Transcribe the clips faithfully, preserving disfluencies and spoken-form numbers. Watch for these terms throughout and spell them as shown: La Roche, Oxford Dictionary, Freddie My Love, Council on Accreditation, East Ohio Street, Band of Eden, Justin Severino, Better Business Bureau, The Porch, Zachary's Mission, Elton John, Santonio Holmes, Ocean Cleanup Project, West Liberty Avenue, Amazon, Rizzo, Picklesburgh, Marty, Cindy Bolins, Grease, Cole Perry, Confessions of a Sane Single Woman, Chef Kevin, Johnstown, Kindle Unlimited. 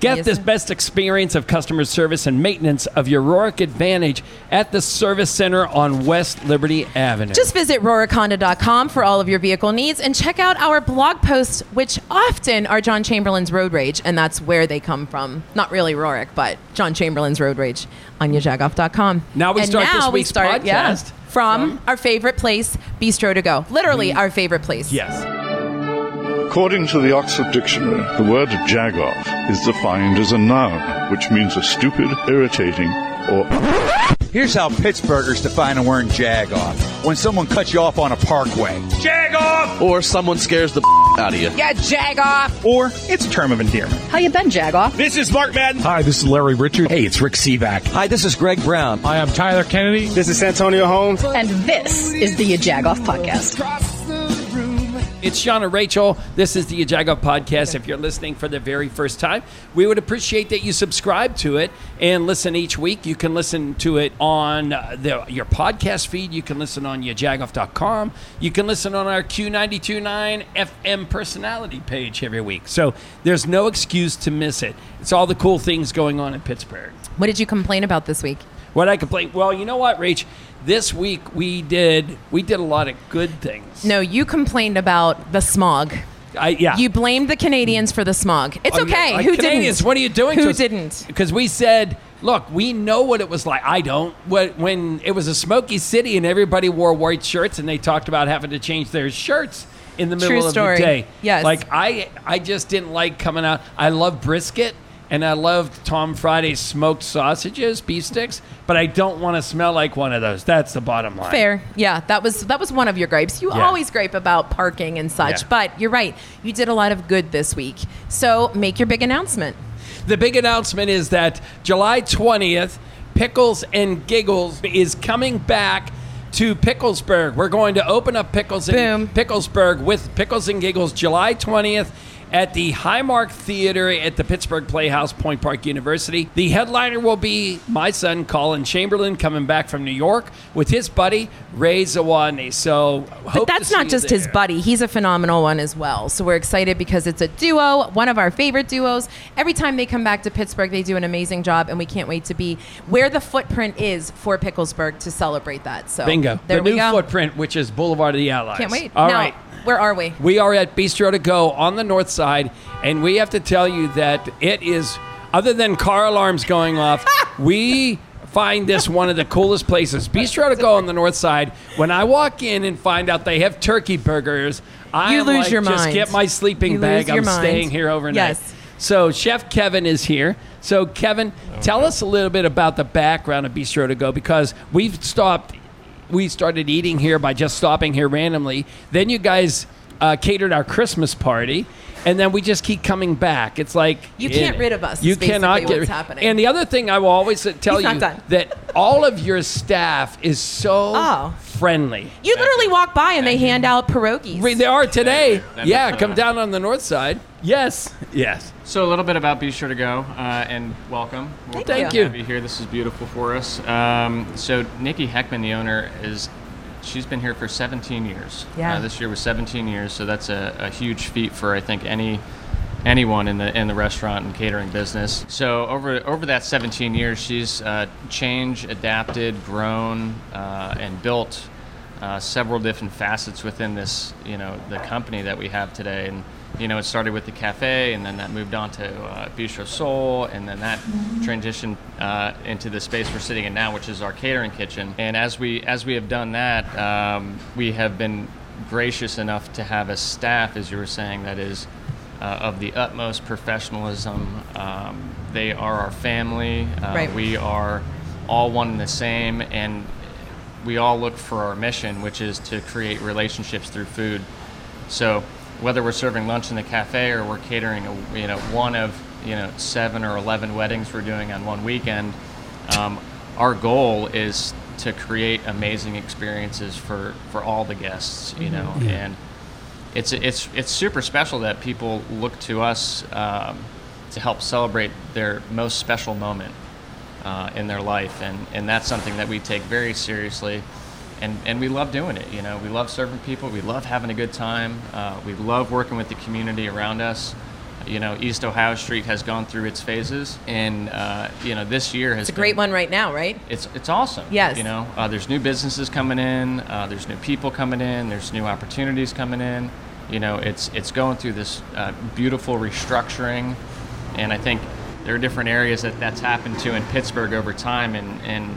Get this best experience of customer service and maintenance of your Rohrich Advantage at the Service Center on West Liberty Avenue. Just visit Rohrich Honda dot com for all of your vehicle needs and check out our blog posts, which often are John Chamberlain's Road Rage, and that's where they come from. Not really Rohrich, but John Chamberlain's Road Rage on yajagoff dot com. Now we and start now this week's we start, podcast. Yeah, from, from our favorite place, Bistro to Go. Literally mm. our favorite place. Yes. According to the Oxford Dictionary, the word jagoff is defined as a noun, which means a stupid, irritating, or... Here's how Pittsburghers define the word jagoff. When someone cuts you off on a parkway. Jagoff! Or someone scares the out of you. Yeah, jagoff! Or it's a term of endearment. How you been, jagoff? This is Mark Madden. Hi, this is Larry Richard. Hey, it's Rick Seeback. Hi, this is Greg Brown. Hi, I'm Tyler Kennedy. This is Santonio Holmes. And this is the Jagoff Podcast. It's Sean and Rachel. This is the Yajagoff Podcast. If you're listening for the very first time, we would appreciate that you subscribe to it and listen each week. You can listen to it on the, your podcast feed. You can listen on yajagoff dot com. You can listen on our Q ninety-two point nine F M personality page every week. So there's no excuse to miss it. It's all the cool things going on in Pittsburgh. What did you complain about this week? What I complained? Well, you know what, Rach? This week we did we did a lot of good things. No, you complained about the smog. I, yeah. You blamed the Canadians for the smog. It's okay. Uh, Who Canadians, didn't? Canadians, what are you doing? Who didn't? Because we said, look, we know what it was like. I don't. When it was a smoky city and everybody wore white shirts and they talked about having to change their shirts in the middle True of story. the day. Yes. Like I, I just didn't like coming out. I love brisket. And I loved Tom Friday's smoked sausages, beef sticks, but I don't want to smell like one of those. That's the bottom line. Fair. Yeah, that was that was one of your gripes. You yeah. always gripe about parking and such, yeah. but you're right. You did a lot of good this week. So make your big announcement. The big announcement is that July twentieth, Pickles and Giggles is coming back to Picklesburgh. We're going to open up Pickles and Picklesburgh with Pickles and Giggles July twentieth. At the Highmark Theater at the Pittsburgh Playhouse, Point Park University. The headliner will be my son, Colin Chamberlain, coming back from New York with his buddy, Ray Zawani. So, hope But that's to not see just his buddy. He's a phenomenal one as well. So we're excited because it's a duo, one of our favorite duos. Every time they come back to Pittsburgh, they do an amazing job, and we can't wait to be where the footprint is for Picklesburgh to celebrate that. So Bingo. There the we new go. footprint, which is Boulevard of the Allies. Can't wait. All now, right. Where are we? We are at Bistro to Go on the north side, and we have to tell you that it is, other than car alarms going off, we find this one of the coolest places. Bistro to Go on the north side. When I walk in and find out they have turkey burgers, I like, your just mind. get my sleeping you bag. I'm mind. staying here overnight. Yes. So Chef Kevin is here. So Kevin, okay. tell us a little bit about the background of Bistro to Go, because we've stopped... We started eating here by just stopping here randomly. Then you guys uh, catered our Christmas party, and then we just keep coming back. It's like you can't it, rid of us. You cannot get what's happening. And the other thing I will always tell you that all of your staff is so oh. friendly. You literally walk by and they hand out pierogies. They are today. Yeah, come down on the north side. Yes, yes. So a little bit about Be Sure to Go, uh, and welcome. We're Thank you. Glad to be here. This is beautiful for us. Um, so Nikki Heckman, the owner, is she's been here for seventeen years. Yeah. Uh, this year was seventeen years, so that's a, a huge feat for I think any anyone in the in the restaurant and catering business. So over over that seventeen years, she's uh, changed, adapted, grown, uh, and built uh, several different facets within this, you know, the company that we have today. And you know, it started with the cafe, and then that moved on to uh, Bistro Soul, and then that transitioned uh, into the space we're sitting in now, which is our catering kitchen. And as we as we have done that, um, we have been gracious enough to have a staff, as you were saying, that is uh, of the utmost professionalism. Um, they are our family. Uh, right. We are all one and the same, and we all look for our mission, which is to create relationships through food. So whether we're serving lunch in the cafe or we're catering, a, you know, one of you know seven or eleven weddings we're doing on one weekend, um, our goal is to create amazing experiences for, for all the guests, you know. Mm-hmm. And it's it's it's super special that people look to us um, to help celebrate their most special moment uh, in their life, and, and that's something that we take very seriously. And and we love doing it, you know. We love serving people. We love having a good time. Uh, we love working with the community around us. you know, East Ohio Street has gone through its phases, and uh, you know, this year has. It's a been, great one right now, right? It's it's awesome. Yes. You know, uh, there's new businesses coming in, uh, there's new people coming in, there's new opportunities coming in. You know, it's it's going through this uh, beautiful restructuring, and I think there are different areas that that's happened to in Pittsburgh over time, and and.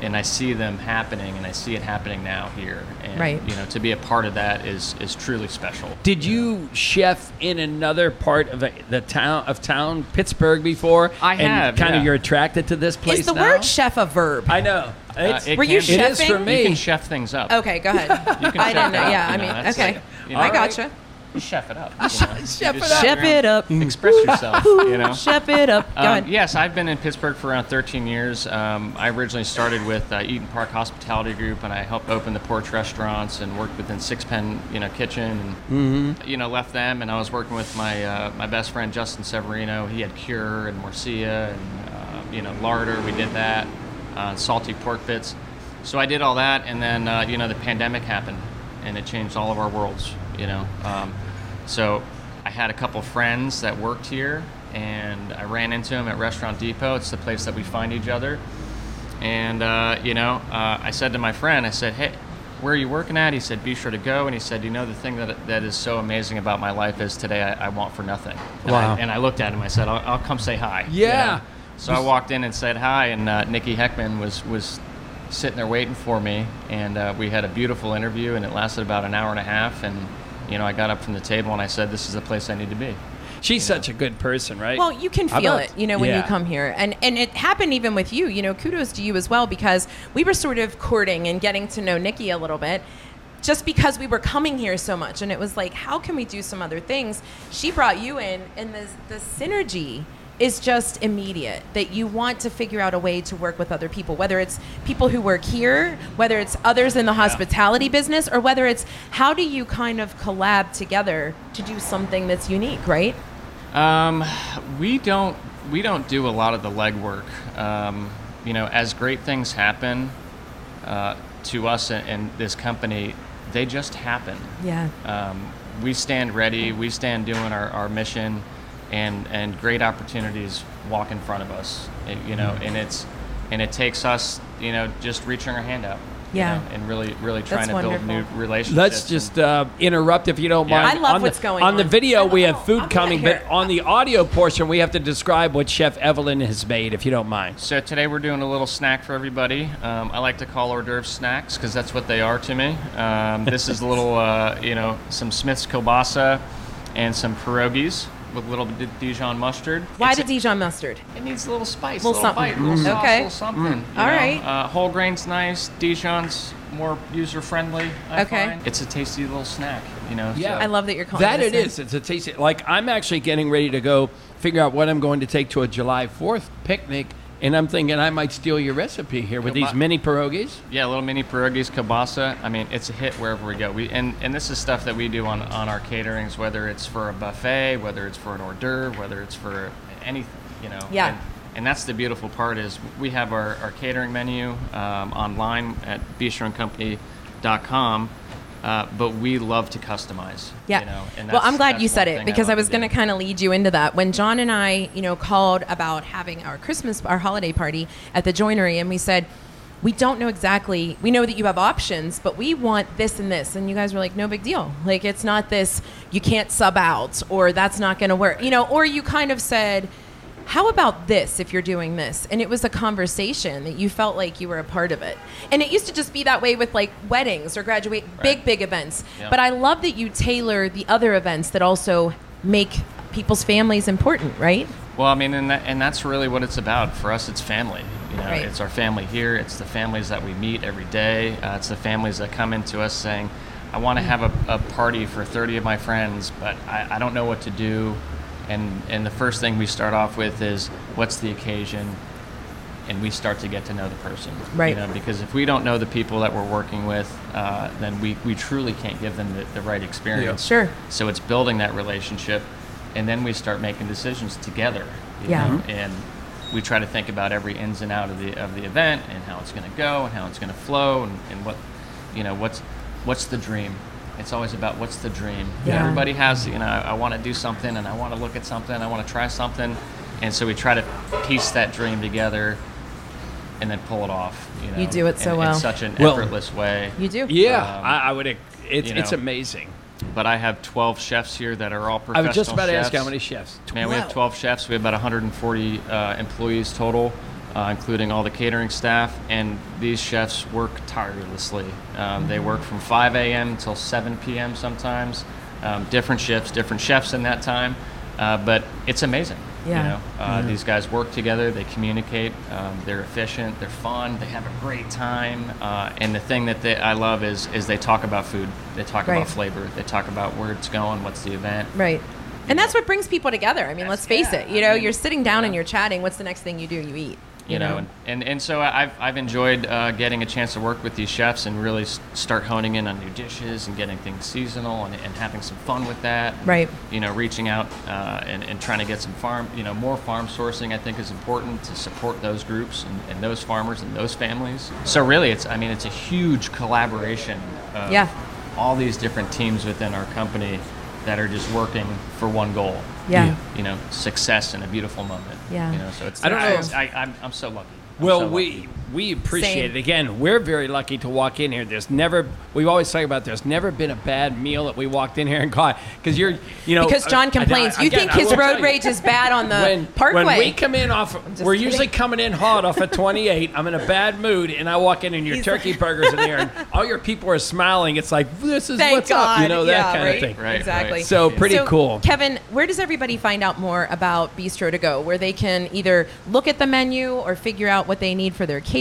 And I see them happening, and I see it happening now here. And, right. you know, to be a part of that is is truly special. Did you chef in another part of the town of town, Pittsburgh, before? I and have. Kind yeah. of you're attracted to this place. Is the now? word "chef" a verb? I know. Uh, it were you chefing? It is for me. You can chef things up. Okay, go ahead. You can I chef don't know. Up, yeah, you know, I mean, okay. Like, you know, I gotcha. Right. Chef it up. You know? Chef it up. Chef it up. Express yourself. You know. Chef it up. Go ahead. Um, yes, I've been in Pittsburgh for around thirteen years. Um, I originally started with uh, Eden Park Hospitality Group, and I helped open the Porch restaurants and worked within Six Pen, you know, Kitchen. And, mm-hmm. You know, left them, and I was working with my uh, my best friend Justin Severino. He had Cure and Morcilla and uh, you know, Larder. We did that. Uh, salty pork bits. So I did all that, and then uh, you know, the pandemic happened, and it changed all of our worlds. You know, um, so I had a couple friends that worked here, and I ran into them at Restaurant Depot. It's the place that we find each other. And, uh, you know, uh, I said to my friend, I said, hey, where are you working at? He said, Bistro to Go. And he said, you know, the thing that that is so amazing about my life is today I, I want for nothing. And, wow. I, and I looked at him. I said, I'll, I'll come say hi. Yeah. You know? So I walked in and said hi, and uh, Nikki Heckman was, was sitting there waiting for me. And uh, we had a beautiful interview, and it lasted about an hour and a half. And you know, I got up from the table and I said, this is the place I need to be. She's such a good person, right? Well, you can feel it, you know, when you come here. And and it happened even with you, you know, kudos to you as well, because we were sort of courting and getting to know Nikki a little bit just because we were coming here so much. And it was like, how can we do some other things? She brought you in, and the, the synergy is just immediate, that you want to figure out a way to work with other people, whether it's people who work here, whether it's others in the hospitality yeah. business, or whether it's how do you kind of collab together to do something that's unique, right? Um, we don't we don't do a lot of the legwork. Um, you know, as great things happen uh, to us and, and this company, they just happen. Yeah. Um, we stand ready. We stand doing our, our mission. And, and great opportunities walk in front of us, you know, and it's and it takes us, you know, just reaching our hand out, yeah, you know, and really, really trying That's to wonderful. build new relationships. Let's just uh, interrupt if you don't yeah. mind. I love on what's the, going on. On the video, we have food I'm coming, but on the audio portion, we have to describe what Chef Evelyn has made, if you don't mind. So today we're doing a little snack for everybody. Um, I like to call hors d'oeuvres snacks because that's what they are to me. Um, this is a little, uh, you know, some Smith's kielbasa and some pierogies. With a little Dijon mustard. Why it's the a, Dijon mustard? It needs a little spice, a little, little bite, a little mm. sauce, okay. a little something. Mm. All know? right. Uh, whole grain's nice. Dijon's more user-friendly, I okay. find. It's a tasty little snack, you know. Yeah, so. I love that you're calling that it That it is. It's a tasty. Like, I'm actually getting ready to go figure out what I'm going to take to a July fourth picnic, and I'm thinking I might steal your recipe here with Kielba- these mini pierogies. Yeah, little mini pierogies, kielbasa. I mean, it's a hit wherever we go. We and, and this is stuff that we do on, on our caterings, whether it's for a buffet, whether it's for an hors d'oeuvre, whether it's for anything, you know. Yeah. And, and that's the beautiful part is we have our, our catering menu um, online at bistro and company dot com. Uh, but we love to customize. Yeah. You know, and that's, well, I'm glad you said it because I, I was going to kind of lead you into that. When John and I, you know, called about having our Christmas, our holiday party at the Joinery, and we said, we don't know exactly. We know that you have options, but we want this and this. And you guys were like, no big deal. Like, it's not this. You can't sub out, or that's not going to work. You know, or you kind of said, how about this if you're doing this? And it was a conversation that you felt like you were a part of it. And it used to just be that way with like weddings or graduate, right. big, big events. Yeah. But I love that you tailor the other events that also make people's families important, right? Well, I mean, and, that, and that's really what it's about. For us, it's family. You know, right. It's our family here. It's the families that we meet every day. Uh, it's the families that come into us saying, I want to have a, a party for thirty of my friends, but I, I don't know what to do. And and the first thing we start off with is what's the occasion, and we start to get to know the person. Right. You know, because if we don't know the people that we're working with, uh, then we, we truly can't give them the, the right experience. Yeah. Sure. So it's building that relationship, and then we start making decisions together. You yeah. know? And we try to think about every ins and out of the of the event and how it's going to go and how it's going to flow and, and what, you know, what's what's the dream. it's always about what's the dream. Yeah. Everybody has, you know, I want to do something, and I want to look at something, I want to try something, and so we try to piece that dream together and then pull it off. You know, you do it so in, well. In such an well, effortless way. You do. Yeah, um, I, I would. It's you know, it's amazing. But I have twelve chefs here that are all professional chefs. I was just about chefs. to ask how many chefs. Man, wow. We have twelve chefs. We have about one hundred forty uh, employees total, uh, including all the catering staff. And these chefs work tirelessly. Um, mm-hmm. They work from five a.m. till seven p.m. sometimes. Um, different shifts, different chefs in that time. Uh, but it's amazing. Yeah. You know, uh, mm-hmm. These guys work together. They communicate. Um, they're efficient. They're fun. They have a great time. Uh, and the thing that they, I love is is they talk about food. They talk right. about flavor. They talk about where it's going. What's the event? Right. And that's what brings people together. I mean, that's, let's face yeah, it. You know, I mean, you're sitting down yeah. and you're chatting. What's the next thing you do? You eat. You, you know, know? And, and, and so I've I've enjoyed uh, getting a chance to work with these chefs and really start honing in on new dishes and getting things seasonal and, and having some fun with that. Right. And, you know, reaching out uh, and, and trying to get some farm, you know, more farm sourcing, I think, is important to support those groups and, and those farmers and those families. So really, it's, I mean, it's a huge collaboration of yeah. all these different teams within our company that are just working for one goal. Yeah. You know, success and a beautiful moment. Yeah. You know, so it's, I don't know. I, I, I'm, I'm so lucky. I'm well, so lucky. we we appreciate Same. it. Again, we're very lucky to walk in here. There's never, we've always talked about there's never been a bad meal that we walked in here and caught. Because you're, you know. Because John complains. I, I, you again, think his road rage is bad on the when, parkway. When we come in off, we're kidding. usually coming in hot off of twenty-eight. I'm in a bad mood, and I walk in and your He's turkey like, burger's in there, and all your people are smiling. It's like, this is Thank what's God. up. You know, that yeah, kind right? of thing. Right, exactly. Right. So pretty so, cool. Kevin, where does everybody find out more about Bistro to Go, where they can either look at the menu or figure out what they need for their catering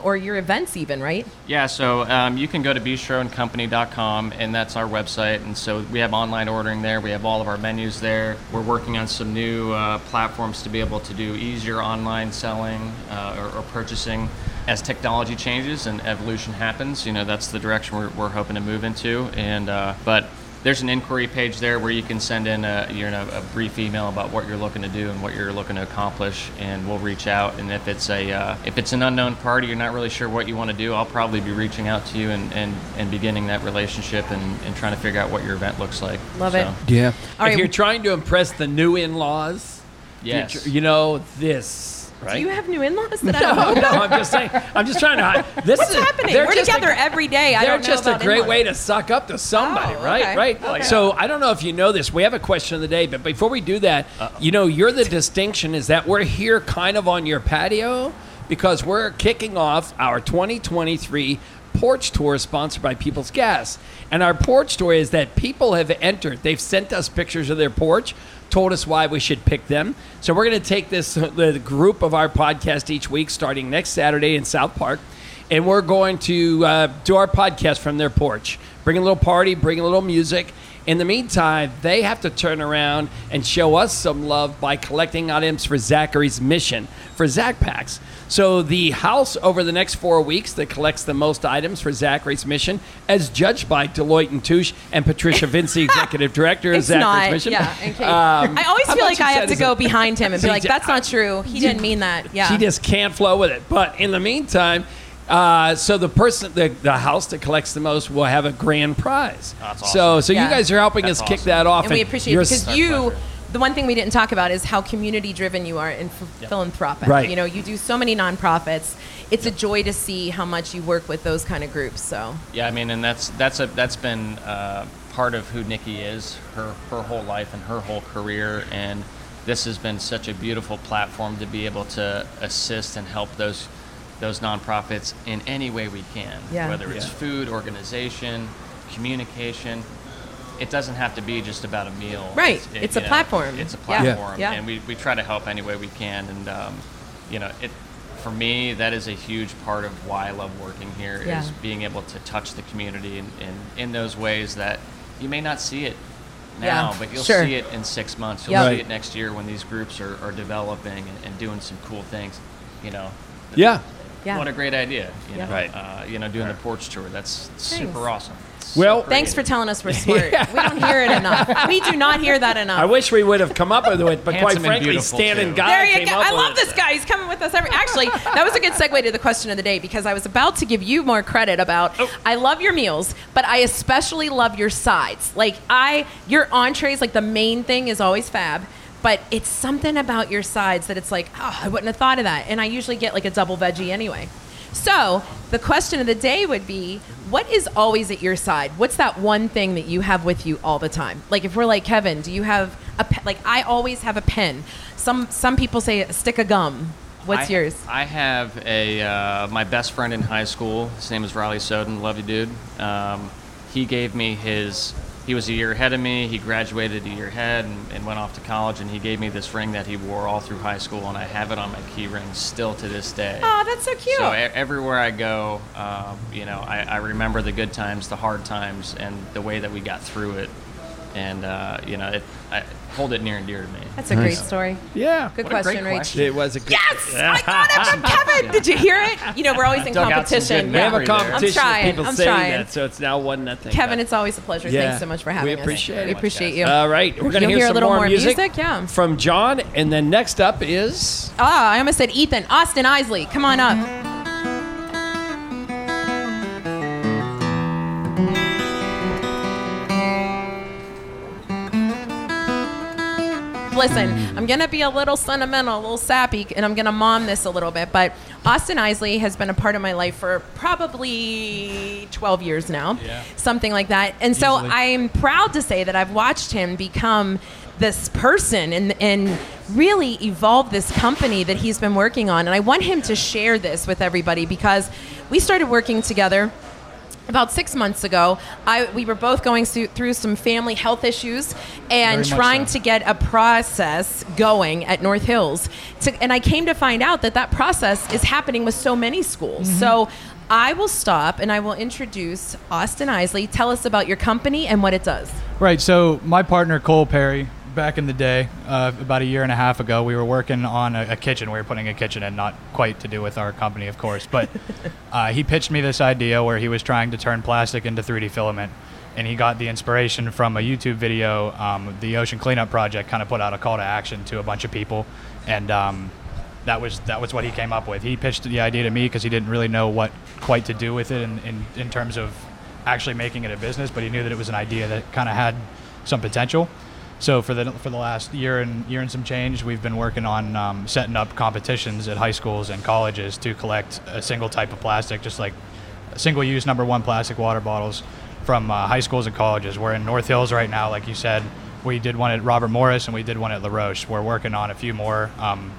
or your events even, right? Yeah, so um, you can go to bistro and company dot com, and that's our website. And so we have online ordering there. We have all of our menus there. We're working on some new uh, platforms to be able to do easier online selling uh, or, or purchasing. As technology changes and evolution happens, you know, that's the direction we're, we're hoping to move into. And uh, but there's an inquiry page there where you can send in a, you know, a brief email about what you're looking to do and what you're looking to accomplish, and we'll reach out. And if it's a uh, if it's an unknown party, you're not really sure what you want to do, I'll probably be reaching out to you and, and, and beginning that relationship and, and trying to figure out what your event looks like. Love so. it. Yeah. All if right. you're trying to impress the new in-laws, yes. you know, this... Right? Do you have new in-laws that no, I don't know? No, I'm just saying. I'm just trying to. This What's is, happening? We're together a, every day. I don't know. They're just about a great in-laws. way to suck up to somebody, oh, right? Okay. Right. Okay. So I don't know if you know this. We have a question of the day, but before we do that, Uh-oh. you know, you're the distinction is that we're here kind of on your patio because we're kicking off our twenty twenty-three Porch Tour sponsored by People's Gas. And our porch tour is that people have entered. They've sent us pictures of their porch, told us why we should pick them. So we're going to take this the group of our podcast each week starting next Saturday in South Park, and we're going to uh, do our podcast from their porch. Bring a little party, bring a little music. In the meantime, they have to turn around and show us some love by collecting items for Zachary's Mission, for Zach Packs. So the house over the next four weeks that collects the most items for Zachary's Mission, as judged by Deloitte and Touche and Patricia Vinci, Executive Director of Zachary's not, Mission. Yeah, in case. Um, I always feel like I have to go behind him and be like, that's not true. He didn't mean that. Yeah. She just can't flow with it. But in the meantime... Uh, so the person, the, the house that collects the most will have a grand prize. That's awesome. So, so yeah. you guys are helping That's us awesome. kick that off, and, and we appreciate it because you. Pleasure. The one thing we didn't talk about is how community-driven you are and f- yep. philanthropic. Right. You know, you do so many nonprofits. It's yep. a joy to see how much you work with those kind of groups. So. Yeah, I mean, and that's that's a that's been uh, part of who Nikki is, her her whole life and her whole career, and this has been such a beautiful platform to be able to assist and help those. those nonprofits in any way we can, yeah. whether it's yeah. food, organization, communication. It doesn't have to be just about a meal. Right, it's, it, it's a know, platform. It's a platform, yeah. Yeah. and we, we try to help any way we can. And um, you know, it for me, that is a huge part of why I love working here yeah. is being able to touch the community in, in, in those ways that you may not see it now, yeah. but you'll sure. see it in six months. You'll yep. see it next year when these groups are, are developing and, and doing some cool things, you know. Yeah. yeah. what a great idea. You yeah. know, right. uh, you know, doing right. the porch tour. That's Thanks. super awesome. Well, so thanks for telling us we're smart. Yeah. We don't hear it enough. We do not hear that enough. I wish we would have come up with it, but quite frankly, Stan too. and Guy came go. up I with I love this guy. He's coming with us every. Actually, that was a good segue to the question of the day, because I was about to give you more credit about. Oh. I love your meals, but I especially love your sides. Like I, your entrees, like the main thing is always fab. But it's something about your sides that it's like, oh, I wouldn't have thought of that. And I usually get like a double veggie anyway. So the question of the day would be, what is always at your side? What's that one thing that you have with you all the time? Like if we're like, Kevin, do you have a pen? Like I always have a pen. Some some people say a stick of gum. What's I, yours? I have a uh, my best friend in high school. His name is Riley Soden. Love you, dude. Um, he gave me his... He was a year ahead of me. He graduated a year ahead and, and went off to college, and he gave me this ring that he wore all through high school, and I have it on my key ring still to this day. Oh, that's so cute. So e- everywhere I go, um, you know, I, I remember the good times, the hard times, and the way that we got through it. And, uh, you know, it, I hold it near and dear to me. That's a nice. great story. Yeah. Good what question, Rach. It was a good Yes! Yeah. I got it from Kevin! Yeah. Did you hear it? You know, we're always in competition. We have a competition. I'm trying. People I'm trying. That, so it's now one nothing. Kevin, it's always a pleasure. Yeah. Thanks so much for having us. We appreciate us. it. We appreciate you. All right. We're going to hear, hear some a little more music, music yeah. from John. And then next up is... Ah, oh, I almost said Ethan. Austin Isley. Come on up. Mm-hmm. Listen, I'm going to be a little sentimental, a little sappy, and I'm going to mom this a little bit, but Austin Isley has been a part of my life for probably twelve years now, yeah. something like that. And Easily. so I'm proud to say that I've watched him become this person and and really evolve this company that he's been working on. And I want him to share this with everybody, because we started working together about six months ago. I, we were both going through some family health issues and trying so. to get a process going at North Hills. To, and I came to find out that that process is happening with so many schools. Mm-hmm. So I will stop and I will introduce Austin Isley. Tell us about your company and what it does. Right. So my partner, Cole Perry, back in the day, uh, about a year and a half ago, we were working on a, a kitchen. We were putting a kitchen in, not quite to do with our company, of course, but uh, he pitched me this idea where he was trying to turn plastic into three D filament, and he got the inspiration from a YouTube video. Um, the Ocean Cleanup Project kind of put out a call to action to a bunch of people, and um, that was that was what he came up with. He pitched the idea to me because he didn't really know what quite to do with it in, in, in terms of actually making it a business, but he knew that it was an idea that kind of had some potential. So for the for the last year and year and some change, we've been working on um, setting up competitions at high schools and colleges to collect a single type of plastic, just like single-use number one plastic water bottles from uh, high schools and colleges. We're in North Hills right now, like you said. We did one at Robert Morris and we did one at La Roche. We're working on a few more. Um,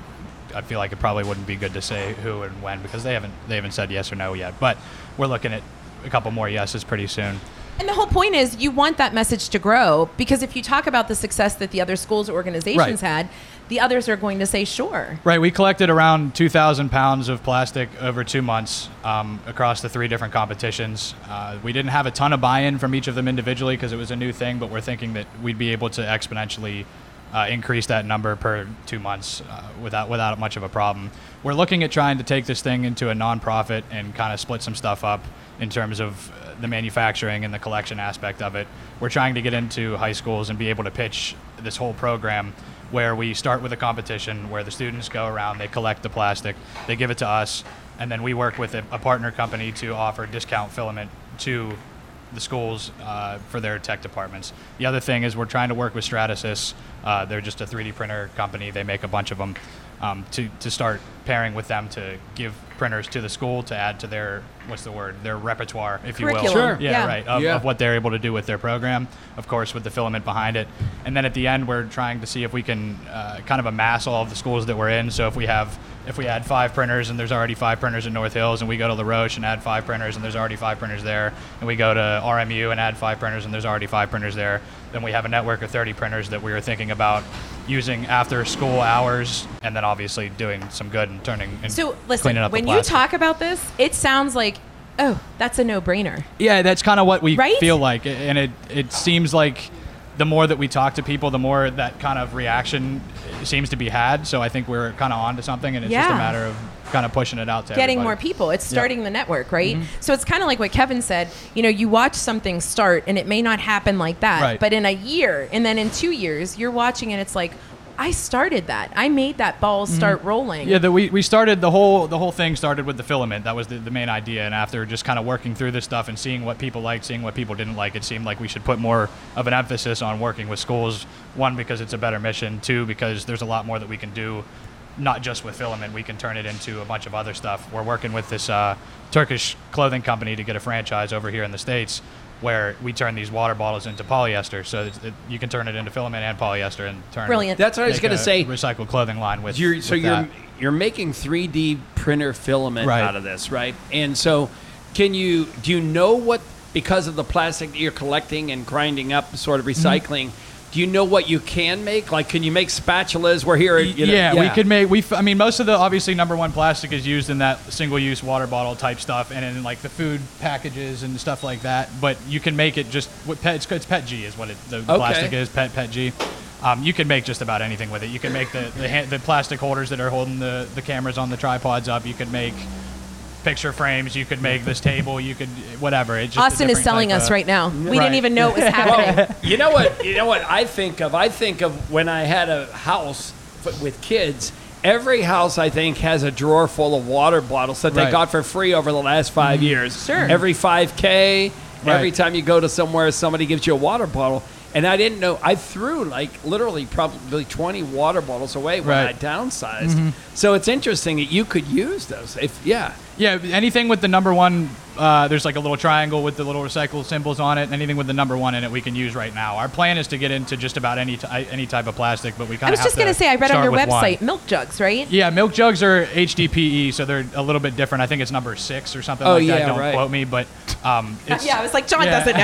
I feel like it probably wouldn't be good to say who and when because they haven't they haven't said yes or no yet. But we're looking at a couple more yeses pretty soon. And the whole point is you want that message to grow, because if you talk about the success that the other schools or organizations right. had, the others are going to say, sure. Right. We collected around two thousand pounds of plastic over two months um, across the three different competitions. Uh, we didn't have a ton of buy-in from each of them individually because it was a new thing, but we're thinking that we'd be able to exponentially uh, increase that number per two months uh, without, without much of a problem. We're looking at trying to take this thing into a nonprofit and kind of split some stuff up in terms of the manufacturing and the collection aspect of it. We're trying to get into high schools and be able to pitch this whole program where we start with a competition where the students go around, they collect the plastic, they give it to us, and then we work with a, a partner company to offer discount filament to the schools uh, for their tech departments. The other thing is we're trying to work with Stratasys. Uh, they're just a three D printer company. They make a bunch of them um, to, to start pairing with them to give printers to the school to add to their, what's the word, their repertoire, if Curriculum. you will. Sure. Yeah, yeah. right, of, yeah. of what they're able to do with their program, of course, with the filament behind it. And then at the end, we're trying to see if we can uh, kind of amass all of the schools that we're in. So if we have, if we add five printers and there's already five printers in North Hills, and we go to La Roche and add five printers and there's already five printers there, and we go to R M U and add five printers and there's already five printers there, then we have a network of thirty printers that we were thinking about using after school hours, and then obviously doing some good and turning and so, listen, cleaning up the plastic. So listen, when you talk about this, it sounds like, oh, that's a no-brainer. Yeah, that's kind of what we right? feel like, and it, it seems like the more that we talk to people, the more that kind of reaction seems to be had. So I think we're kind of onto something, and it's yeah. just a matter of kind of pushing it out to getting everybody. More people. It's starting yeah. the network, right? Mm-hmm. So it's kind of like what Kevin said. You know, you watch something start, and it may not happen like that, right. but in a year, and then in two years, you're watching, and it's like, I started that. I made that ball start mm-hmm. rolling. Yeah, the, we we started the whole the whole thing started with the filament. That was the, the main idea. And after just kind of working through this stuff and seeing what people liked, seeing what people didn't like, it seemed like we should put more of an emphasis on working with schools. One, because it's a better mission. Two, because there's a lot more that we can do, not just with filament. We can turn it into a bunch of other stuff. We're working with this uh, Turkish clothing company to get a franchise over here in the States, where we turn these water bottles into polyester, so it, it, you can turn it into filament and polyester and turn. Brilliant. That's what I was going to say. Recycled clothing line with. You're, so with you're that. You're making three D printer filament right. out of this, right? And so, can you do you know what, because of the plastic that you're collecting and grinding up, sort of recycling? Mm-hmm. Do you know what you can make? Like, can you make spatulas? We're here. You know, yeah, yeah, we could make. We. I mean, most of the obviously number one plastic is used in that single-use water bottle type stuff, and in like the food packages and stuff like that. But you can make it just. With pet, it's, it's P E T G is what it, the okay. plastic is. Pet P E T G. Um, you can make just about anything with it. You can make the the, hand, the plastic holders that are holding the, the cameras on the tripods up. You could make picture frames, you could make this table, you could whatever. It's just Austin is selling us of, right now. We right. didn't even know it was happening. Well, you know what? You know what I think of? I think of when I had a house with kids. Every house, I think, has a drawer full of water bottles that right. they got for free over the last five mm-hmm. years. Sure. Every five K, right. every time you go to somewhere, somebody gives you a water bottle. And I didn't know. I threw like literally probably twenty water bottles away when right. I downsized. Mm-hmm. So it's interesting that you could use those. If yeah, yeah. Anything with the number one, uh, there's like a little triangle with the little recycle symbols on it. Anything with the number one in it, we can use right now. Our plan is to get into just about any t- any type of plastic, but we kind of. I was have just gonna say, I read on your website, one. Milk jugs, right? Yeah, milk jugs are H D P E, so they're a little bit different. I think it's number six or something oh, like yeah, that. Don't right. quote me, but. Um, it's, yeah, I was like, John yeah. doesn't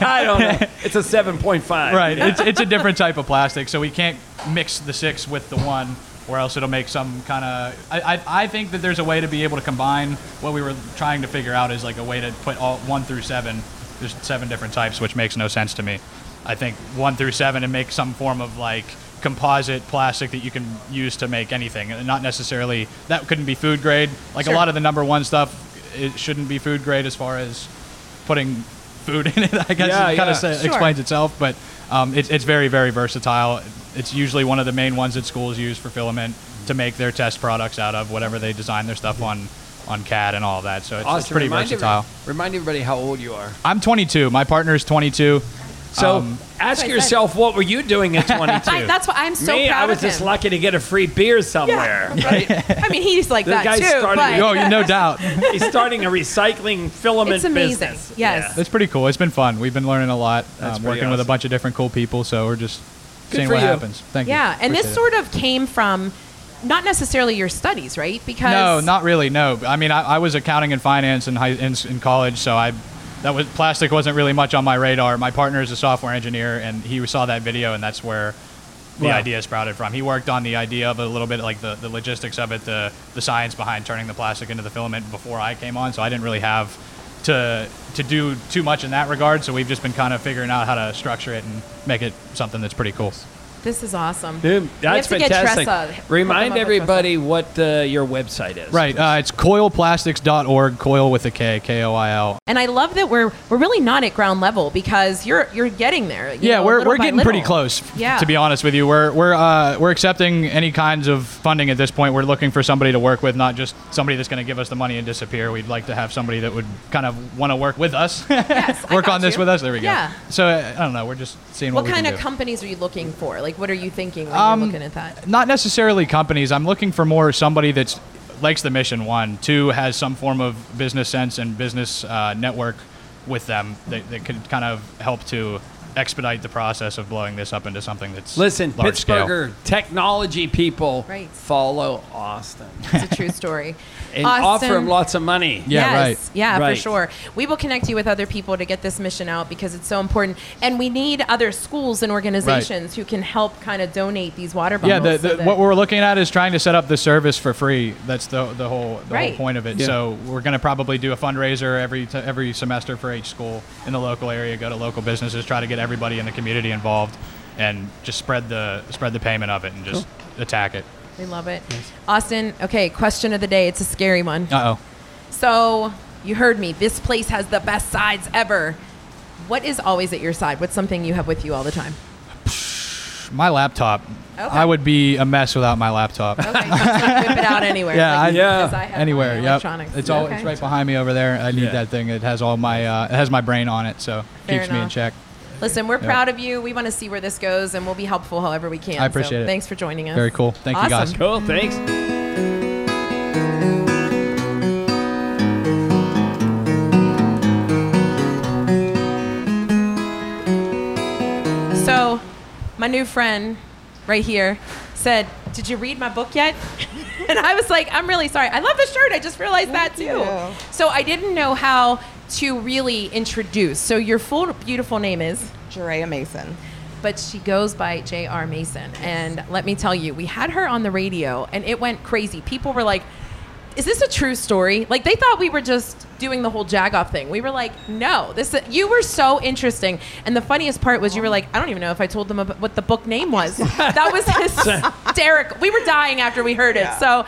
know. I don't know. It's a seven point five. Right. It's it's a different type of plastic, so we can't mix the six with the one, or else it'll make some kind of... I, I I think that there's a way to be able to combine what we were trying to figure out is like a way to put all one through seven. There's seven different types, which makes no sense to me. I think one through seven and make some form of like... composite plastic that you can use to make anything, and not necessarily that couldn't be food grade. Like sure. a lot of the number one stuff, it shouldn't be food grade as far as putting food in it. I guess yeah, it kind yeah. of sure. explains itself, but um, it's it's very very versatile. It's usually one of the main ones that schools use for filament to make their test products out of, whatever they design their stuff on. on C A D and all that. So it's, Austin, it's pretty remind versatile. Every, remind everybody how old you are. I'm twenty-two. My partner is twenty-two. So um, ask yourself, what were you doing at twenty-two? I, that's what I'm so Me, proud of. Me, I was of him. Just lucky to get a free beer somewhere, yeah. right? I mean, he's like that guy too. Started, oh, no doubt. He's starting a recycling filament business. It's amazing. Business. Yes, yeah. It's pretty cool. It's been fun. We've been learning a lot, um, working awesome. with a bunch of different cool people. So we're just Good seeing what you. happens. Thank yeah. you. Yeah, and Appreciate this sort it. of came from. Not necessarily your studies, right? Because no, not really. No, I mean, I, I was accounting and finance in, high, in in college, so I that was plastic wasn't really much on my radar. My partner is a software engineer, and he saw that video, and that's where the yeah. idea sprouted from. He worked on the idea of it a little bit, like the, the logistics of it, the the science behind turning the plastic into the filament before I came on. So I didn't really have to to do too much in that regard. So we've just been kind of figuring out how to structure it and make it something that's pretty cool. This is awesome. Dude, that's we have to fantastic. Get Tressa. Remind everybody what uh, your website is. Right. Uh, it's coil plastics dot org, coil with a K, K O I L. And I love that we're we're really not at ground level, because you're you're getting there. You yeah, know, we're we're getting little. pretty close. Yeah. To be honest with you, we're we're uh, we're accepting any kinds of funding at this point. We're looking for somebody to work with, not just somebody that's going to give us the money and disappear. We'd like to have somebody that would kind of want to work with us. Yes, work on you. this with us. There we go. Yeah. So I don't know. We're just seeing what, what we kind can of do. companies are you looking for? Like, what are you thinking when um, you're looking at that? Not necessarily companies. I'm looking for more somebody that likes the mission, one. Two, has some form of business sense and business uh, network with them that, that could kind of help to expedite the process of blowing this up into something that's Listen, large Pittsburgher scale. Technology people right. follow Austin. It's a true story. And Austin, offer him lots of money. Yeah, yes, right. Yeah, right. for sure. We will connect you with other people to get this mission out, because it's so important. And we need other schools and organizations right. who can help kind of donate these water bottles. Yeah, the, the, so that what we're looking at is trying to set up the service for free. That's the the whole the right. whole point of it. Yeah. So we're going to probably do a fundraiser every t- every semester for each school in the local area, go to local businesses, try to get everybody in the community involved, and just spread the spread the payment of it, and just cool. attack it. We love it. Yes. Austin, okay, question of the day. It's a scary one. Uh-oh. So you heard me. This place has the best sides ever. What is always at your side? What's something you have with you all the time? My laptop. Okay. I would be a mess without my laptop. Okay, just like whip it out anywhere. Yeah, like, I, yeah. I have anywhere. Yep. It's all okay. It's right behind me over there. I need yeah. that thing. It has all my uh, it has my brain on it, so Fair keeps enough. me in check. Listen, we're yep. proud of you. We want to see where this goes, and we'll be helpful however we can. I appreciate so it. Thanks for joining us. Very cool. Thank awesome. you, guys. Cool. Thanks. So, my new friend right here said, "Did you read my book yet?" And I was like, "I'm really sorry. I love the shirt. I just realized Thank that too." You. So I didn't know how to really introduce. So your full beautiful name is Jerea Mason, but she goes by J R Mason. And let me tell you, we had her on the radio and it went crazy. People were like, "Is this a true story?" Like, they thought we were just doing the whole jagoff thing. We were like, "No, this is, you were so interesting." And the funniest part was, you were like, "I don't even know if I told them about what the book name was." That was hysterical. We were dying after we heard yeah. it. So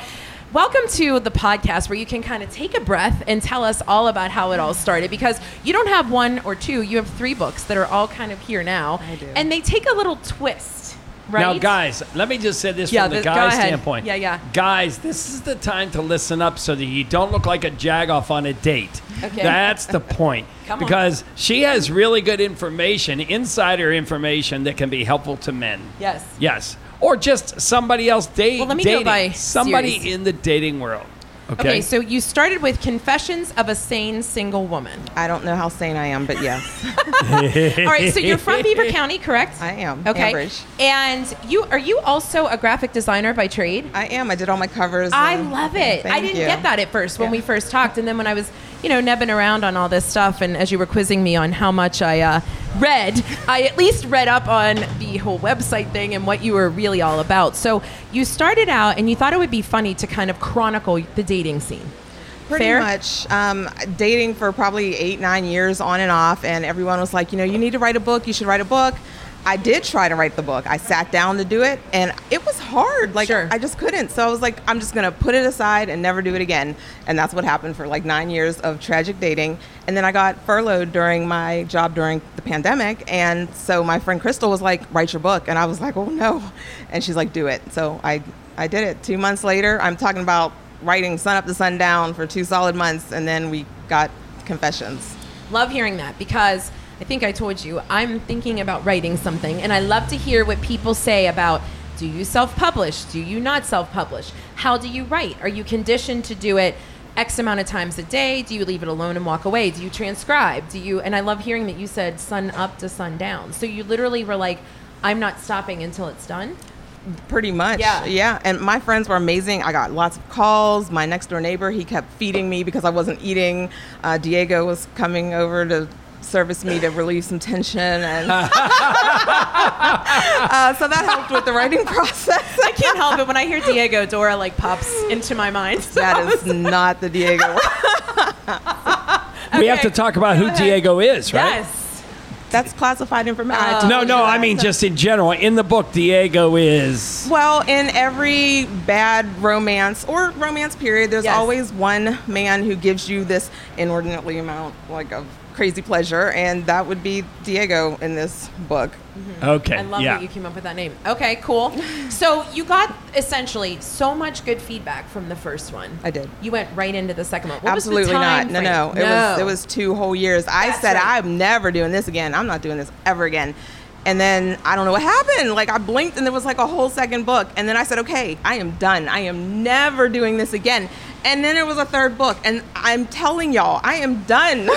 welcome to the podcast where you can kind of take a breath and tell us all about how it all started, because you don't have one or two, you have three books that are all kind of here now. I do. And they take a little twist, right? Now, guys, let me just say this yeah, from the this, guy's standpoint. Yeah, yeah. Guys, this is the time to listen up so that you don't look like a jagoff on a date. Okay. That's the point. Come because on. She has really good information, insider information that can be helpful to men. Yes. Yes. Or just somebody else dating. Well, let me dating. go by somebody series. in the dating world. Okay. Okay, so you started with Confessions of a Sane Single Woman. I don't know how sane I am, but yes. All right, so you're from Beaver County, correct? I am. Okay. Ambridge. And you are you also a graphic designer by trade? I am. I did all my covers. I love it. I didn't you. get that at first when yeah. we first talked, and then when I was, you know, nebbing around on all this stuff, and as you were quizzing me on how much I uh, read, I at least read up on the whole website thing and what you were really all about. So you started out, and you thought it would be funny to kind of chronicle the dating scene. Pretty Fair? much. Um, dating for probably eight, nine years on and off, and everyone was like, you know, you need to write a book, you should write a book. I did try to write the book. I sat down to do it, and it was hard. Like, sure. I just couldn't. So I was like, I'm just going to put it aside and never do it again. And that's what happened for like nine years of tragic dating. And then I got furloughed during my job during the pandemic. And so my friend Crystal was like, "Write your book." And I was like, "Oh, no." And she's like, "Do it." So I, I did it. Two months later, I'm talking about writing sun up to sundown for two solid months. And then we got Confessions. Love hearing that, because I think I told you, I'm thinking about writing something, and I love to hear what people say about, do you self-publish? Do you not self-publish? How do you write? Are you conditioned to do it X amount of times a day? Do you leave it alone and walk away? Do you transcribe? Do you? And I love hearing that you said sun up to sundown. So you literally were like, I'm not stopping until it's done? Pretty much. Yeah. yeah. And my friends were amazing. I got lots of calls. My next door neighbor, he kept feeding me because I wasn't eating. Uh, Diego was coming over to service me to relieve some tension, and uh, so that helped with the writing process. I can't help it when I hear Diego, Dora like pops into my mind. So that is not the Diego. Okay. We have to talk about who Diego is, right? Yes. That's classified information. Uh, no, no, I mean just in general. In the book, Diego is... Well, in every bad romance or romance period, there's yes. always one man who gives you this inordinately amount like of crazy pleasure, and that would be Diego in this book. Mm-hmm. Okay. I love yeah. that you came up with that name. Okay, cool. So you got essentially so much good feedback from the first one. I did. You went right into the second one. What Absolutely was the time not. No, frame? no. It no. was it was two whole years. I That's said right. I'm never doing this again. I'm not doing this ever again. And then I don't know what happened. Like I blinked and there was like a whole second book. And then I said, okay, I am done. I am never doing this again. And then there was a third book. And I'm telling y'all, I am done. I, I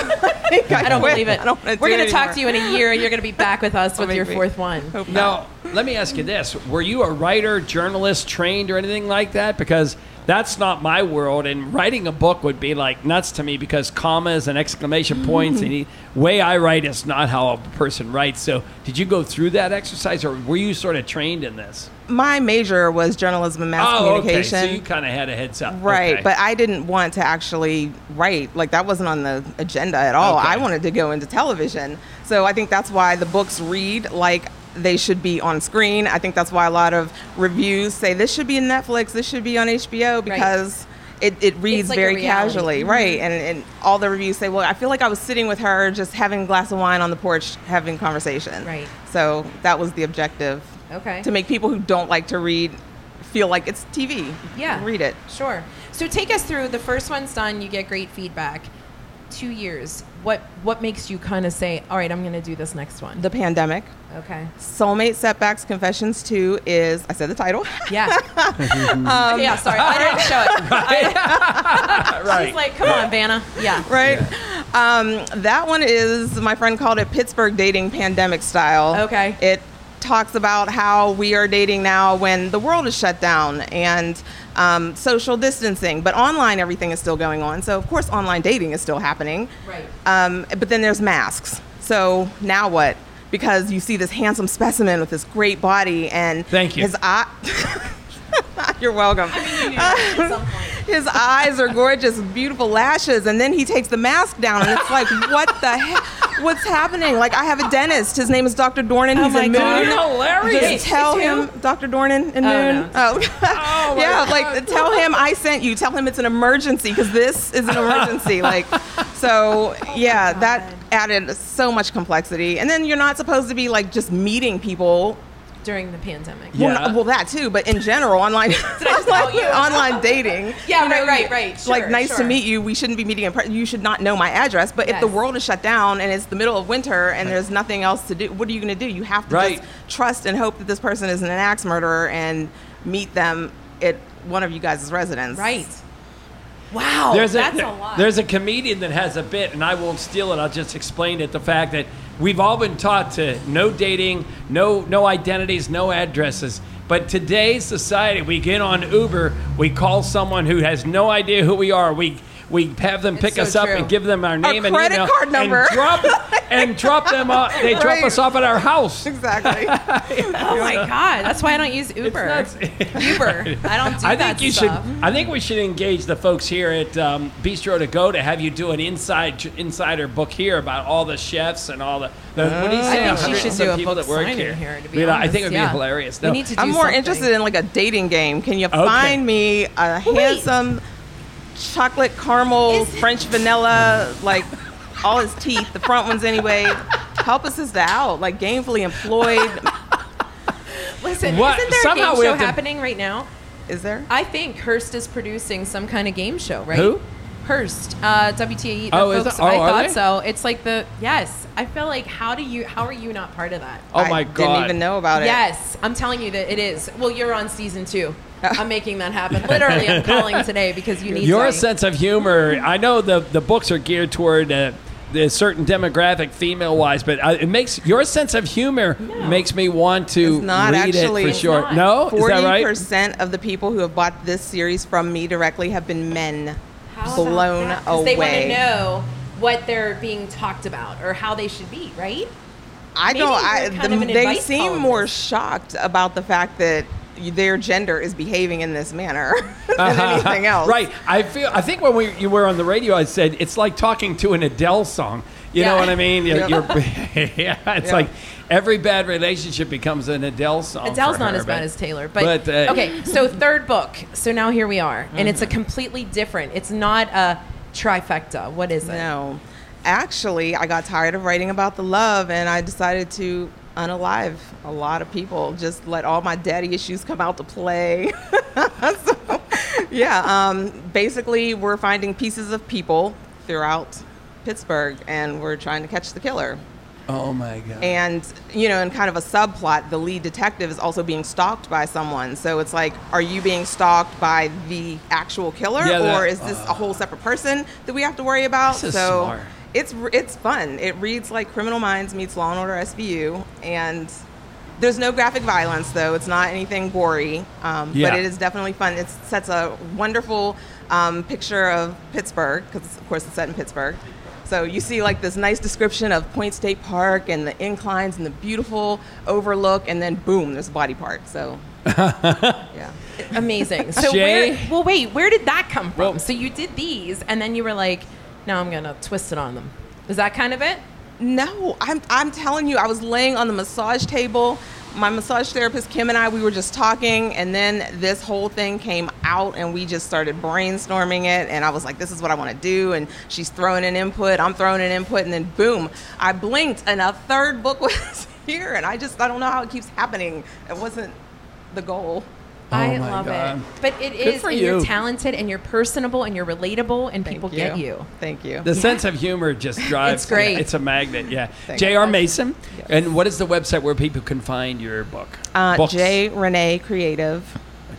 don't quit. believe it. I don't We're going to talk to you in a year. And you're going to be back with us with Maybe. your fourth one. Hope now, not. Let me ask you this. Were you a writer, journalist, trained or anything like that? Because that's not my world. And writing a book would be like nuts to me because commas and exclamation points and the way I write is not how a person writes. So did you go through that exercise or were you sort of trained in this? My major was journalism and mass oh, communication. Oh, okay. So you kind of had a heads up. Right. Okay. But I didn't want to actually write. Like that wasn't on the agenda at all. Okay. I wanted to go into television. So I think that's why the books read like they should be on screen. I think that's why a lot of reviews say this should be in Netflix, this should be on H B O, because right. it, it reads like very casually. Mm-hmm. Right. And, and all the reviews say, well, I feel like I was sitting with her just having a glass of wine on the porch, having conversation. Right. So that was the objective. Okay. To make people who don't like to read feel like it's T V. Yeah. Read it. Sure. So take us through, the first one's done, you get great feedback. Two years. What what makes you kind of say, all right, I'm going to do this next one? The pandemic. Okay. Soulmate Setbacks, Confessions two is, I said the title. Yeah. um, yeah, sorry. I didn't show it. I, right. She's like, come yeah. on, Vanna. Yeah. Right? Yeah. Um, that one is, my friend called it Pittsburgh Dating Pandemic Style. Okay. It talks about how we are dating now when the world is shut down and um, social distancing, but online everything is still going on. So of course online dating is still happening. Right. Um, but then there's masks. So now what? Because you see this handsome specimen with this great body and thank you. His eye. You're welcome. I mean, you knew that at some point. His eyes are gorgeous, beautiful lashes, and then he takes the mask down, and it's like, what the heck? What's happening? Like, I have a dentist. His name is Doctor Dornan. He's oh in Moon. You're hilarious. Just tell him, Doctor Dornan in oh, Moon. No. Oh, oh yeah, God. Like, tell him I sent you. Tell him it's an emergency, because this is an emergency. Like, so, oh yeah, that added so much complexity. And then you're not supposed to be, like, just meeting people during the pandemic. Yeah. Well, not, well, that too, but in general, online online, online dating. Yeah, right, know, right, right. Sure, like, nice sure. to meet you. We shouldn't be meeting in person. You should not know my address. But yes. if the world is shut down and it's the middle of winter and right. there's nothing else to do, what are you going to do? You have to right. just trust and hope that this person isn't an axe murderer and meet them at one of you guys' residence. Right. Wow, there's that's a, a lot. There's a comedian that has a bit, and I won't steal it. I'll just explain it, the fact that we've all been taught to no dating, no no identities, no addresses. But today's society, we get on Uber, we call someone who has no idea who we are. We we have them pick it's us so up true. And give them our name our and credit email card number. And drop and drop them off. They right. drop us off at our house. Exactly. Oh my God, that's why I don't use Uber. Uber, I don't do I that think you stuff. Should, I think we should engage the folks here at um, Bistro to Go to have you do an inside insider book here about all the chefs and all the. the oh. What do you say? I think she should do a book signing here. here to be honest, I think it would yeah. be hilarious. No. We need to do I'm more something. Interested in like a dating game. Can you okay. find me a well, handsome? Wait. Chocolate caramel, French vanilla, like all his teeth, the front ones anyway. Help us sister out, like gainfully employed. Listen, what? Isn't there Somehow a game show happening to... right now? Is there? I think Hearst is producing some kind of game show, right? Who? Hearst, uh, W T A E. Oh, folks, is oh, I thought they? So. It's like the yes. I feel like how do you? How are you not part of that? Oh my I God! Didn't even know about it. Yes, I'm telling you that it is. Well, you're on season two. I'm making that happen. Literally, I'm calling today because you need your to. Sense of humor. I know the the books are geared toward uh, a certain demographic, female wise, but uh, it makes your sense of humor no. makes me want to it's not read actually, it for it's sure. Not. No, forty percent is that right? forty percent of the people who have bought this series from me directly have been men. How blown away. They want to know what they're being talked about or how they should be, right? I Maybe don't. I, the, they seem columnist. More shocked about the fact that. Their gender is behaving in this manner than uh-huh. anything else. Right. I feel. I think when we you were on the radio, I said it's like talking to an Adele song. You yeah. know what I mean? You're, yep. you're, yeah. It's yeah. like every bad relationship becomes an Adele song. Adele's not her, as but, bad as Taylor, but, but uh, okay. So third book. So now here we are, mm-hmm. and it's a completely different. It's not a trifecta. What is it? No, actually, I got tired of writing about the love, and I decided to. Unalive a lot of people, just let all my daddy issues come out to play. So, yeah, um, basically we're finding pieces of people throughout Pittsburgh and we're trying to catch the killer. Oh my God. And, you know, in kind of a subplot, the lead detective is also being stalked by someone. So it's like, are you being stalked by the actual killer yeah, that, or is this uh, a whole separate person that we have to worry about? This is so smart. It's it's fun. It reads like Criminal Minds meets Law and Order S V U, and there's no graphic violence though. It's not anything gory, um, yeah. but it is definitely fun. It sets a wonderful um, picture of Pittsburgh because, of course, it's set in Pittsburgh. So you see like this nice description of Point State Park and the inclines and the beautiful overlook, and then boom, there's a body part. So yeah, amazing. So Jay? Where, well, wait, where did that come from? Well, so you did these, and then you were like. Now I'm going to twist it on them. Is that kind of it? No, I'm I'm telling you, I was laying on the massage table. My massage therapist, Kim, and I, we were just talking, and then this whole thing came out, and we just started brainstorming it, and I was like, this is what I want to do, and she's throwing in input, I'm throwing in input, and then boom, I blinked, and a third book was here, and I just, I don't know how it keeps happening. It wasn't the goal. Oh I love God. it. But it Good is, and you. you're talented, and you're personable, and you're relatable, and Thank people you. get you. Thank you. The yeah. sense of humor just drives. It's great. It's a magnet, yeah. Thank J R. God. Mason, yes. And what is the website where people can find your book? Uh, jrenecreative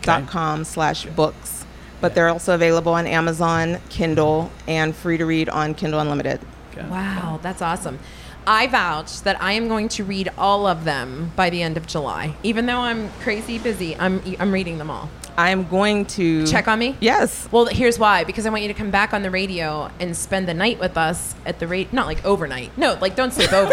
dot com slash books. But yeah. they're also available on Amazon, Kindle, and free to read on Kindle Unlimited. Okay. Wow, that's awesome. I vouch that I am going to read all of them by the end of July. Even though I'm crazy busy, I'm I'm reading them all. I'm going to... Check on me? Yes. Well, here's why. Because I want you to come back on the radio and spend the night with us at the radio. Not like overnight. No, like don't sleep over.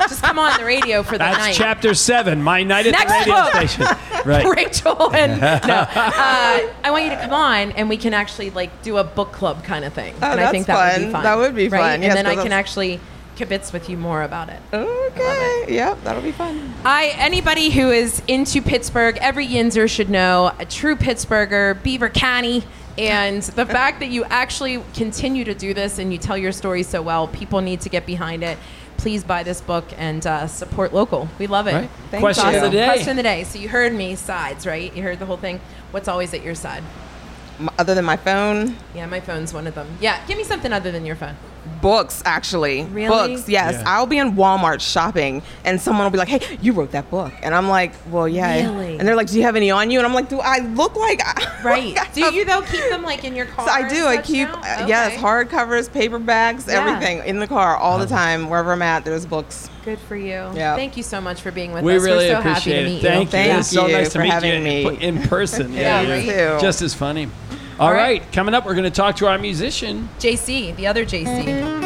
Just come on the radio for the That's night. That's chapter seven, my night at Next the radio book. Station. Right. Rachel and... No. Uh, I want you to come on and we can actually like do a book club kind of thing. Oh, and that's I think that fun. would be fun. That would be fun. Right? Yes, and then I can actually... bits with you more about it. Okay. It. Yep, that'll be fun. I anybody who is into Pittsburgh, every Yinzer should know a true Pittsburgher, Beaver County, and the fact that you actually continue to do this and you tell your story so well, people need to get behind it. Please buy this book and uh, support local. We love it. Right. Thanks, Question awesome. of the day. Question of the day. So you heard me sides, right? You heard the whole thing. What's always at your side? Other than my phone? Yeah, my phone's one of them. Yeah, give me something other than your phone. Books, actually. Really? Books, yes. Yeah. I'll be in Walmart shopping, and someone will be like, hey, you wrote that book. And I'm like, well, yeah. Really? And they're like, do you have any on you? And I'm like, do I look like... I, right. Like do you, though, keep them, like, in your car? So I do. I keep, okay. yes, hardcovers, paperbacks, yeah. everything in the car all the time. Wherever I'm at, there's books. Good for you. Yep. Thank you so much for being with we us. Really We're so appreciate happy to meet it. Thank you. Thank you. It's so nice to meet you me. in person. yeah, yeah, yeah. Too. Just as funny. All, All right. right, coming up, we're going to talk to our musician. J C, the other J C.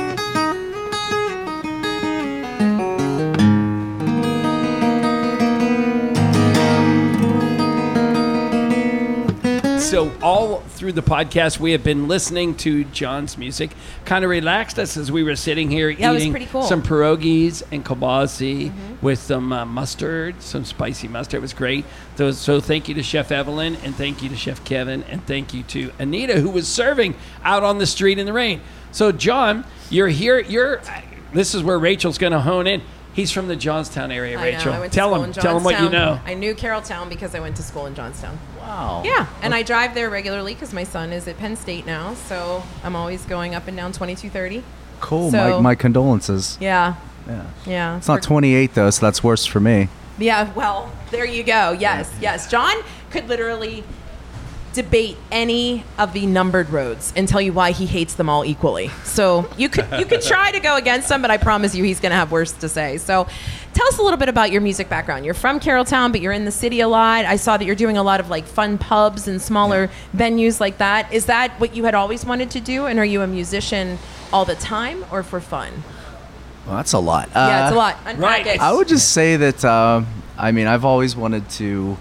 So all through the podcast, we have been listening to John's music. Kind of relaxed us as we were sitting here yeah, eating cool. some pierogies and kielbasa mm-hmm. with some uh, mustard, some spicy mustard. It was great. So, so thank you to Chef Evelyn, and thank you to Chef Kevin, and thank you to Anita, who was serving out on the street in the rain. So, John, you're here. You're. This is where Rachel's going to hone in. He's from the Johnstown area, Rachel. I know. I went to tell him, tell him what you know. I knew Carrolltown because I went to school in Johnstown. Wow. Yeah, and I drive there regularly because my son is at Penn State now, so I'm always going up and down twenty-two thirty. Cool. So, my, my condolences. Yeah. Yeah. Yeah. It's not twenty-eight though, so that's worse for me. Yeah. Well, there you go. Yes. Yes. John could literally debate any of the numbered roads and tell you why he hates them all equally. So you could you could try to go against him, but I promise you he's going to have worse to say. So tell us a little bit about your music background. You're from Carrolltown, but you're in the city a lot. I saw that you're doing a lot of like fun pubs and smaller yeah. venues like that. Is that what you had always wanted to do? And are you a musician all the time or for fun? Well, that's a lot. Uh, yeah, it's a lot. Unpack right. it. I would just say that, um, I mean, I've always wanted to...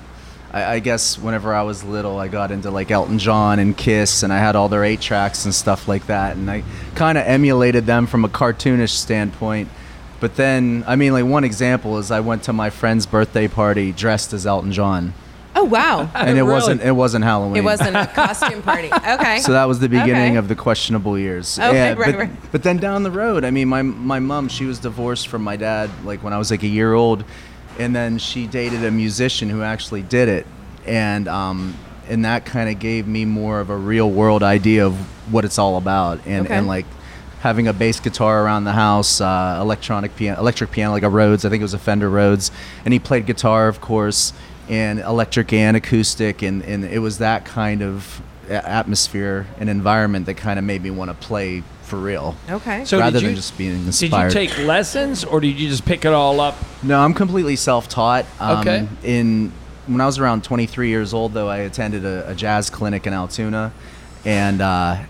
I guess whenever I was little, I got into like Elton John and Kiss, and I had all their eight tracks and stuff like that, and I kind of emulated them from a cartoonish standpoint. But then, I mean, like one example is I went to my friend's birthday party dressed as Elton John. Oh wow! And it really? wasn't it wasn't Halloween. It wasn't a costume party. Okay. So that was the beginning okay. of the questionable years. Okay, yeah, right, but, right. But then down the road, I mean, my my mom, she was divorced from my dad like when I was like a year old. And then she dated a musician who actually did it. And um, and that kind of gave me more of a real world idea of what it's all about. And, okay. and like having a bass guitar around the house, uh, electronic piano, electric piano, like a Rhodes, I think it was a Fender Rhodes. And he played guitar, of course, and electric and acoustic. And, and it was that kind of atmosphere and environment that kind of made me want to play for real. Okay. So rather you, than just being inspired. Did you take lessons or did you just pick it all up? No, I'm completely self-taught. Um, okay. In when I was around twenty-three years old, though, I attended a, a jazz clinic in Altoona, and uh,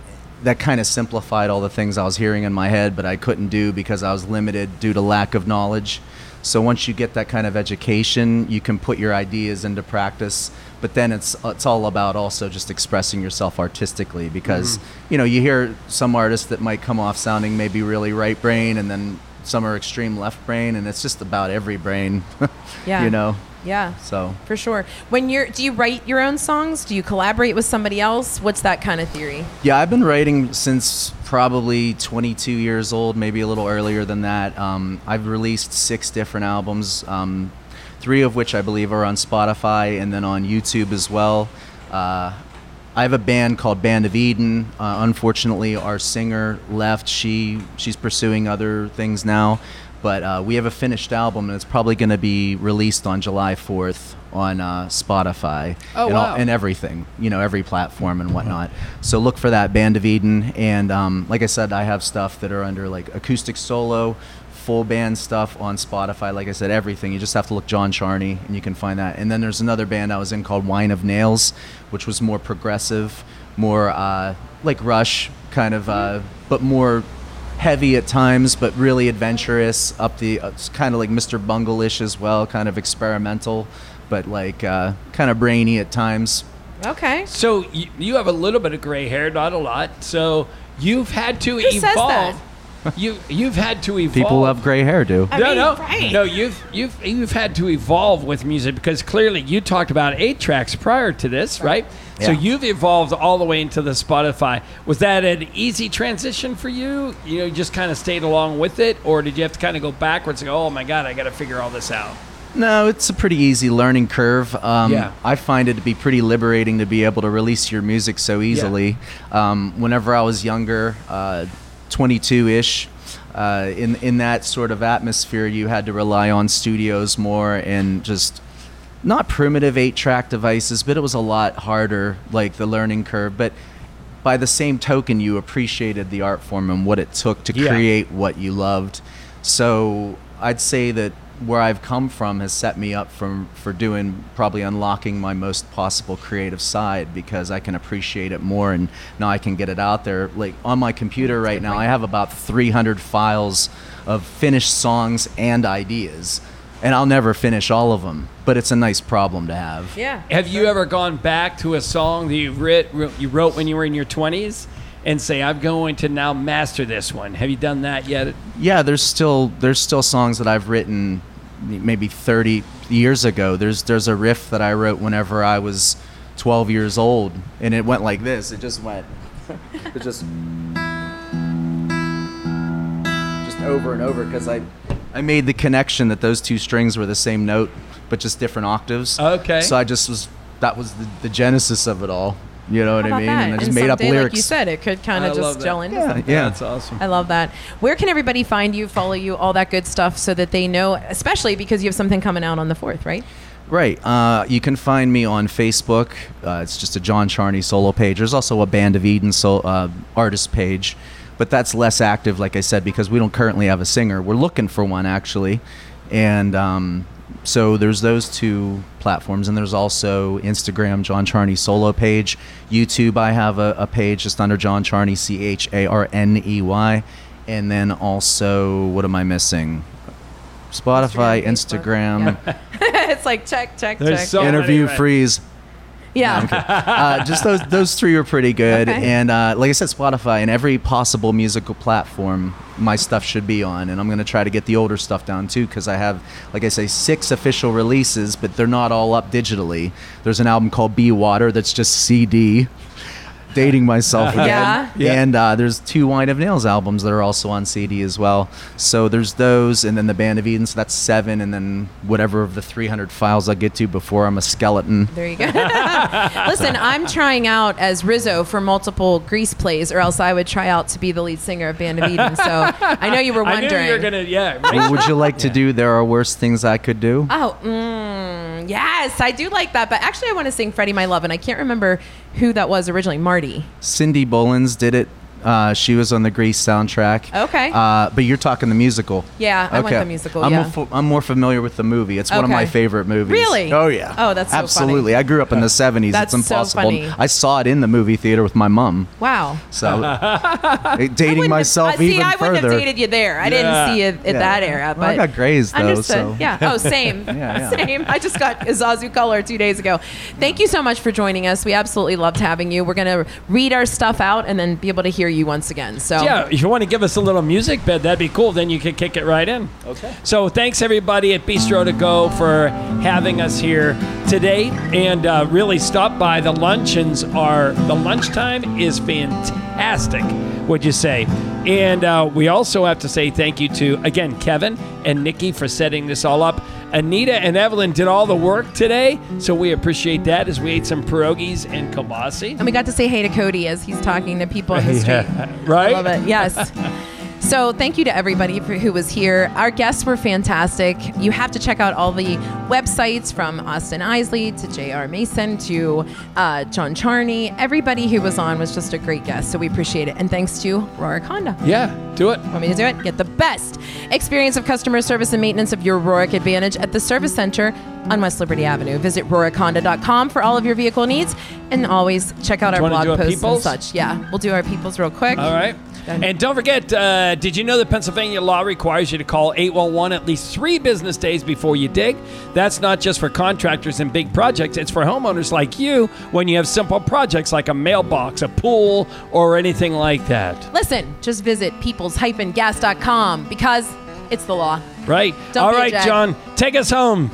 that kind of simplified all the things I was hearing in my head, but I couldn't do because I was limited due to lack of knowledge. So once you get that kind of education, you can put your ideas into practice. But then it's it's all about also just expressing yourself artistically because, mm-hmm. you know, you hear some artists that might come off sounding maybe really right brain and then some are extreme left brain, and it's just about every brain. Yeah. You know? Yeah. So for sure. When you're, do you write your own songs? Do you collaborate with somebody else? What's that kind of theory? Yeah, I've been writing since probably twenty-two years old, maybe a little earlier than that. Um, I've released six different albums, um, three of which I believe are on Spotify and then on YouTube as well. Uh, I have a band called Band of Eden. Uh, unfortunately, our singer left. She she's pursuing other things now. But uh, we have a finished album, and it's probably going to be released on July fourth on uh, Spotify. Oh, and, wow. all, and everything, you know, every platform and whatnot. Mm-hmm. So look for that, Band of Eden. And um, like I said, I have stuff that are under like acoustic solo, full band stuff on Spotify. Like I said, everything. You just have to look John Charney, and you can find that. And then there's another band I was in called Wine of Nails, which was more progressive, more uh, like Rush kind of, uh, but more heavy at times, but really adventurous, up the uh, kind of like Mister Bungle-ish as well, kind of experimental, but like uh, kind of brainy at times. Okay. So y- you have a little bit of gray hair, not a lot. So you've had to Who evolve. Says that? You you've had to evolve. People love gray hair, do? I no, mean, no, right. no. You've you've you've had to evolve with music, because clearly you talked about eight tracks prior to this, right? right? Yeah. So you've evolved all the way into the Spotify. Was that an easy transition for you? You know, you just kind of stayed along with it, or did you have to kind of go backwards and go, "Oh my God, I got to figure all this out"? No, it's a pretty easy learning curve. Um, yeah. I find it to be pretty liberating to be able to release your music so easily. Yeah. Um, whenever I was younger, uh, twenty-two-ish, uh, in in that sort of atmosphere, you had to rely on studios more and just not primitive eight-track devices, but it was a lot harder, like the learning curve. But by the same token, you appreciated the art form and what it took to yeah. create what you loved. So I'd say that where I've come from has set me up from for doing, probably unlocking my most possible creative side, because I can appreciate it more, and now I can get it out there. Like on my computer right now, I have about three hundred files of finished songs and ideas, and I'll never finish all of them, but it's a nice problem to have. Yeah. Have you ever gone back to a song that you writ, you wrote when you were in your twenties? And say, I'm going to now master this one. Have you done that yet? Yeah, there's still there's still songs that I've written maybe thirty years ago. There's there's a riff that I wrote whenever I was twelve years old, and it went like this. It just went, it just just over and over, because I I made the connection that those two strings were the same note, but just different octaves. Okay. So I just was that was the, the genesis of it all. You know what I mean? That? And I just and made up lyrics. Like you said, it could kind of just gel into yeah, something. Yeah, that's awesome. I love that. Where can everybody find you, follow you, all that good stuff, so that they know, especially because you have something coming out on the fourth, right? Right. Uh, you can find me on Facebook. Uh, it's just a John Charney solo page. There's also a Band of Eden so, uh, artist page, but that's less active, like I said, because we don't currently have a singer. We're looking for one, actually. And um, so there's those two platforms, and there's also Instagram, John Charney solo page. YouTube, I have a, a page just under John Charney, C H A R N E Y. And then also, what am I missing? Spotify, Instagram. Instagram. Yeah. It's like check, check, there's check. So interview right. freeze. Yeah. No, uh, just those those three are pretty good. Okay. And uh, like I said, Spotify and every possible musical platform my stuff should be on. And I'm going to try to get the older stuff down too, because I have, like I say, six official releases, but they're not all up digitally. There's an album called Be Water that's just C D. Dating myself again. Yeah. Yeah. And uh, there's two Wine of Nails albums that are also on C D as well. So there's those, and then the Band of Eden, so that's seven, and then whatever of the three hundred files I get to before I'm a skeleton. There you go. Listen, I'm trying out as Rizzo for multiple Grease plays, or else I would try out to be the lead singer of Band of Eden. So I know you were wondering. I knew you were gonna, yeah. Well, would you like to yeah. do There Are Worse Things I Could Do? Oh, mm, yes, I do like that. But actually, I want to sing Freddie My Love, and I can't remember who that was originally. Marty. Cindy Bolins did it. Uh, she was on the Grease soundtrack. Okay. Uh, but you're talking the musical. Yeah, I okay. went the musical, I'm yeah. F- I'm more familiar with the movie. It's okay. one of my favorite movies. Really? Oh, yeah. Oh, that's so Absolutely. Funny. I grew up in the seventies. That's it's impossible. So funny. I saw it in the movie theater with my mom. Wow. So dating myself have, even see, further. See, I wouldn't have dated you there. I yeah. didn't see it at yeah. that era. But well, I got grays, though. Understood. So. Yeah. Oh, same. yeah, yeah. Same. I just got Zazu color two days ago. Thank yeah. you so much for joining us. We absolutely loved having you. We're going to read our stuff out and then be able to hear you once again. So yeah, if you want to give us a little music bed, that'd be cool. Then you could kick it right in. Okay. So thanks everybody at Bistro to Go for having us here today, and uh, really stop by. The luncheons are the lunchtime is fantastic. Would you say? And uh, we also have to say thank you to, again, Kevin and Nikki for setting this all up. Anita and Evelyn did all the work today, so we appreciate that as we ate some pierogies and kielbasa. And we got to say hey to Cody as he's talking to people on the street. Yeah, right? I love it. Yes. So thank you to everybody for, who was here. Our guests were fantastic. You have to check out all the websites, from Austin Isley to J R Mason to uh, John Charney. Everybody who was on was just a great guest, so we appreciate it. And thanks to Rohrich Honda. Yeah, do it. Want me to do it? Get the best experience of customer service and maintenance of your Rohrich Advantage at the Service Center on West Liberty Avenue. Visit Rohrich Honda dot com for all of your vehicle needs. And always check out our blog posts and such. Yeah, we'll do our peoples real quick. All right. And don't forget, uh, did you know that Pennsylvania law requires you to call eight one one at least three business days before you dig? That's not just for contractors and big projects. It's for homeowners like you when you have simple projects like a mailbox, a pool, or anything like that. Listen, just visit peoples dash gas dot com because it's the law. Right. Don't All right, Jack. John, take us home.